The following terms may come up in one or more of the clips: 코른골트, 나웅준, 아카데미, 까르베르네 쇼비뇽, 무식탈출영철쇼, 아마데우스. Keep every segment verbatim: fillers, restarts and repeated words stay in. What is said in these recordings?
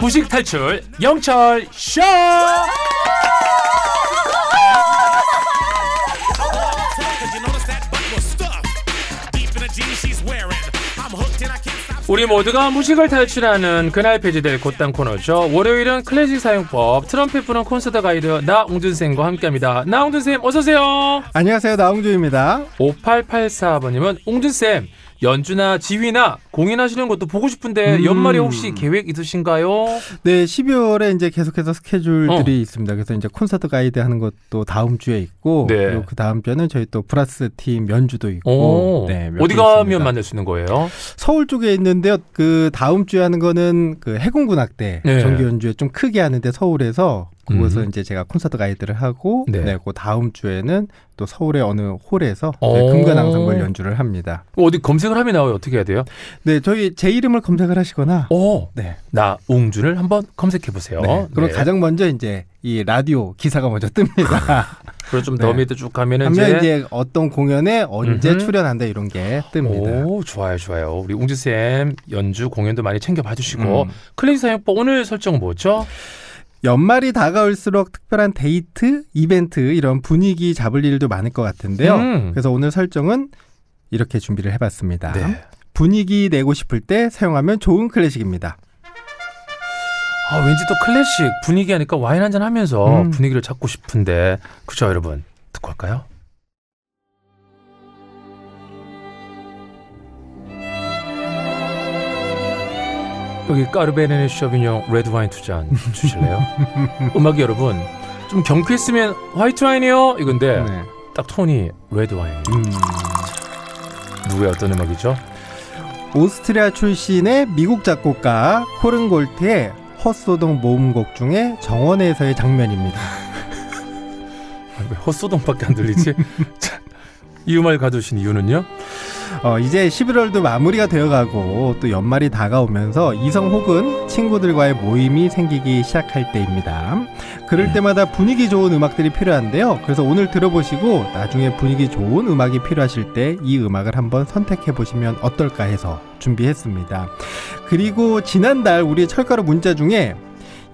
무식탈출 영철쇼! 우리 모두가 무식을 탈출하는 그날 폐지될 곧단 코너죠. 월요일은 클래식 사용법, 트럼펫 부는 콘서트 가이드 나웅준쌤과 함께합니다. 나웅준쌤 어서오세요. 안녕하세요. 나웅준입니다. 오팔팔사 번님은 웅준쌤 연주나 지휘나 공연하시는 것도 보고 싶은데 음. 연말에 혹시 계획 있으신가요? 네, 십이월에 이제 계속해서 스케줄들이 어. 있습니다. 그래서 이제 콘서트 가이드 하는 것도 다음 주에 있고, 네. 그리고 그 다음 주에는 저희 또 브라스 팀 연주도 있고, 네, 어디 가면 있습니다. 만날 수 있는 거예요? 서울 쪽에 있는데요. 그 다음 주에 하는 거는 그 해군군악대 네. 정기 연주에 좀 크게 하는데 서울에서. 그곳은 음. 이제 제가 콘서트 가이드를 하고, 네. 네, 그 다음 주에는 또 서울의 어느 홀에서 네, 금관 앙상블 연주를 합니다. 어디 검색을 하면 나와요? 어떻게 해야 돼요? 네, 저희 제 이름을 검색을 하시거나, 오, 네, 나웅준을 한번 검색해 보세요. 네, 그럼 네. 가장 먼저 이제 이 라디오 기사가 먼저 뜹니다. 그리고 좀 더 밑에 네. 쭉 가면은 이제, 이제 어떤 공연에 언제 음흠. 출연한다 이런 게 뜹니다. 오, 좋아요, 좋아요. 우리 웅준 쌤 연주 공연도 많이 챙겨 봐주시고 음. 클래식 사용법 오늘 설정은 뭐죠? 연말이 다가올수록 특별한 데이트, 이벤트 이런 분위기 잡을 일도 많을 것 같은데요. 음. 그래서 오늘 설정은 이렇게 준비를 해봤습니다. 네. 분위기 내고 싶을 때 사용하면 좋은 클래식입니다. 아, 왠지 또 클래식 분위기 하니까 와인 한잔 하면서 음. 분위기를 찾고 싶은데 그죠 여러분? 듣고 할까요? 여기 까르베르네 쇼비뇽 레드와인 두 잔 주실래요? 음악이 여러분 좀 경쾌했으면 화이트 와인이요 이건데 네. 딱 톤이 레드와인. 음. 누구의 어떤 음악이죠? 오스트리아 출신의 미국 작곡가 코른골트의 헛소동 모음곡 중에 정원에서의 장면입니다. 왜 헛소동밖에 안 들리지? 이 음악을 가두신 이유는요? 어, 이제 십일월도 마무리가 되어가고 또 연말이 다가오면서 이성 혹은 친구들과의 모임이 생기기 시작할 때입니다. 그럴 때마다 분위기 좋은 음악들이 필요한데요. 그래서 오늘 들어보시고 나중에 분위기 좋은 음악이 필요하실 때 이 음악을 한번 선택해보시면 어떨까 해서 준비했습니다. 그리고 지난달 우리 철가루 문자 중에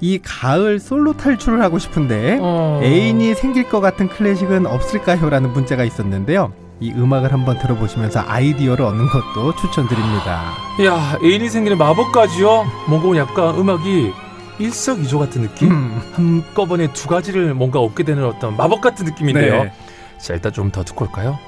이 가을 솔로 탈출을 하고 싶은데 어... 애인이 생길 것 같은 클래식은 없을까요? 라는 문자가 있었는데요. 이 음악을 한번 들어보시면서 아이디어를 얻는 것도 추천드립니다. 야, 애인이 생기는 마법까지요? 뭔가 약간 음악이 일석이조 같은 느낌? 음. 한꺼번에 두 가지를 뭔가 얻게 되는 어떤 마법 같은 느낌인데요. 네. 자, 일단 좀 더 듣고 올까요?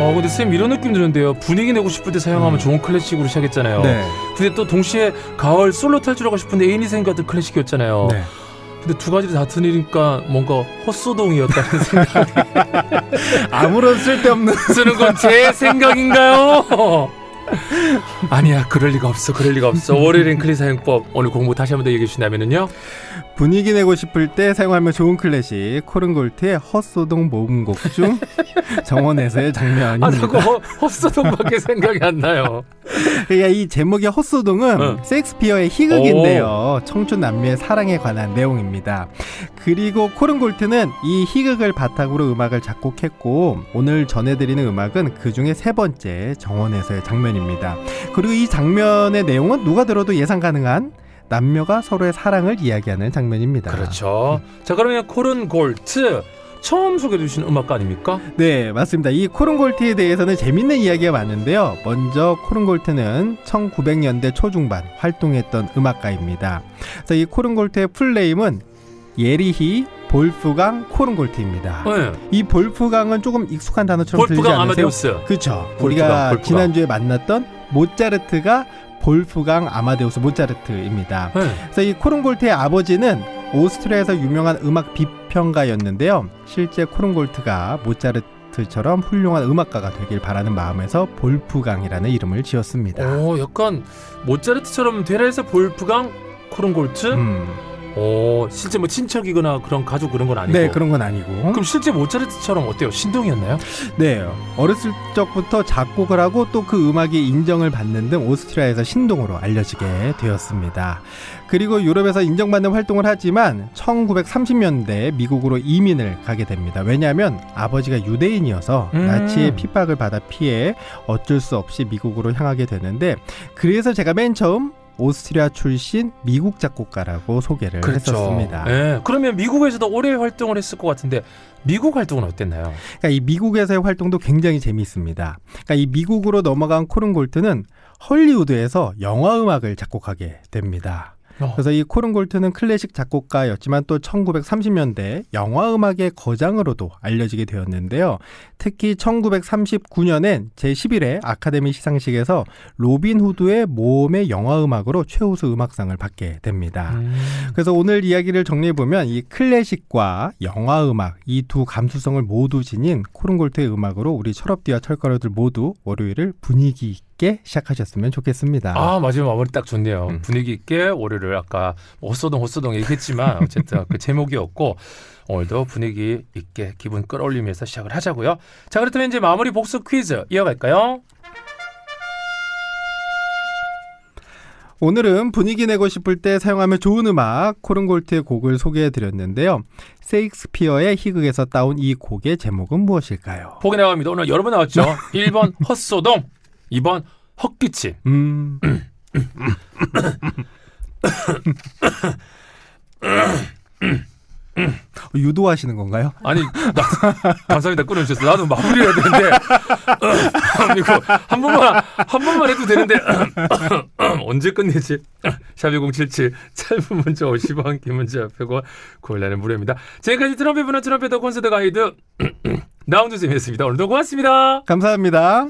어, 근데 선생님 이런 느낌 드는데요. 분위기 내고 싶을 때 사용하면 음. 좋은 클래식으로 시작했잖아요. 네. 근데 또 동시에 가을 솔로 탈출하고 싶은데 애인이 생긴 같은 클래식이었잖아요. 네. 근데 두 가지를 다 틀리니까 뭔가 헛소동이었다는 생각이 아무런 쓸데없는 쓰는 건 제 생각인가요? 아니야, 그럴 리가 없어, 그럴 리가 없어. 월요일엔 클래식 사용법 오늘 공부 다시 한번 더 얘기해 주신다면요? 분위기 내고 싶을 때 사용하면 좋은 클래식 코른골트의 헛소동 모음곡 중 정원에서의 장면입니다. 아, 그거 헛소동밖에 생각이 안 나요. 그러니까 이 제목의 헛소동은 응. 셰익스피어의 희극인데요. 오. 청춘 남녀의 사랑에 관한 내용입니다. 그리고 코른골트는 이 희극을 바탕으로 음악을 작곡했고 오늘 전해드리는 음악은 그 중에 세 번째 정원에서의 장면입니다. 그리고 이 장면의 내용은 누가 들어도 예상 가능한 남녀가 서로의 사랑을 이야기하는 장면입니다. 그렇죠. 자, 그러면 코른골트 처음 소개해 주신 음악가 아닙니까? 네, 맞습니다. 이 코른골트에 대해서는 재밌는 이야기가 많은데요. 먼저 코른골트는 천구백 년대 초중반 활동했던 음악가입니다. 그래서 이 코른골트의 풀네임은 예리히 볼프강 코른골트입니다. 네. 이 볼프강은 조금 익숙한 단어처럼 볼프강, 들리지 않으세요? 아마데우스. 그렇죠. 우리가 볼프강. 지난주에 만났던 모차르트가 볼프강 아마데우스 모차르트입니다. 네. 그래서 이 코른골트의 아버지는 오스트리아에서 유명한 음악 비평가였는데요. 실제 코른골트가 모차르트처럼 훌륭한 음악가가 되길 바라는 마음에서 볼프강이라는 이름을 지었습니다. 오, 약간 모차르트처럼 되라 해서 볼프강 코른골트? 음. 어, 실제 뭐 친척이거나 그런 가족 그런 건 아니고. 네, 그런 건 아니고. 그럼 실제 모차르트처럼 어때요? 신동이었나요? 네, 어렸을 적부터 작곡을 하고 또 그 음악이 인정을 받는 등 오스트리아에서 신동으로 알려지게 되었습니다. 그리고 유럽에서 인정받는 활동을 하지만 천구백삼십 년대에 미국으로 이민을 가게 됩니다. 왜냐하면 아버지가 유대인이어서 음. 나치의 핍박을 받아 피해 어쩔 수 없이 미국으로 향하게 되는데, 그래서 제가 맨 처음 오스트리아 출신 미국 작곡가라고 소개를 그렇죠. 했었습니다. 네. 그러면 미국에서도 오래 활동을 했을 것 같은데 미국 활동은 어땠나요? 그러니까 이 미국에서의 활동도 굉장히 재미있습니다. 그러니까 이 미국으로 넘어간 코른골트는 헐리우드에서 영화 음악을 작곡하게 됩니다. 어. 그래서 이 코른골트는 클래식 작곡가였지만 또 천구백삼십 년대 영화 음악의 거장으로도 알려지게 되었는데요. 특히 천구백삼십구 년엔 제십일 회 아카데미 시상식에서 로빈 후드의 모험의 영화 음악으로 최우수 음악상을 받게 됩니다. 음. 그래서 오늘 이야기를 정리해보면 이 클래식과 영화 음악 이 두 감수성을 모두 지닌 코른골트의 음악으로 우리 철업디와 철가루들 모두 월요일을 분위기 있게 시작하셨으면 좋겠습니다. 아, 마지막 마무리 딱 좋네요. 음. 분위기 있게 월요일을 아까 헛소동 헛소동 얘기했지만 어쨌든 그 제목이었고 오늘도 분위기 있게 기분 끌어올리면서 시작을 하자고요. 자, 그렇다면 이제 마무리 복습 퀴즈 이어갈까요? 오늘은 분위기 내고 싶을 때 사용하면 좋은 음악 코른골트의 곡을 소개해드렸는데요. 세익스피어의 희극에서 따온 이 곡의 제목은 무엇일까요? 보기 나갑니다. 오늘 여러 번 나왔죠. 일 번 헛소동, 이 번 헛기침. 음. 유도하시는 건가요? 아니, 나, 감사합니다. 끊어주셔서. 나도 마무리해야 되는데. 한 번만, 한 번만 해도 되는데. 언제 끝내지? 샵이공칠칠 짧은 문자 오십 원, 긴 문자 백 원, 고일라는 무료입니다. 지금까지 트럼펫 분한 트럼펫 더 콘서트 가이드 나웅준 쌤이었습니다. 오늘도 고맙습니다. 감사합니다.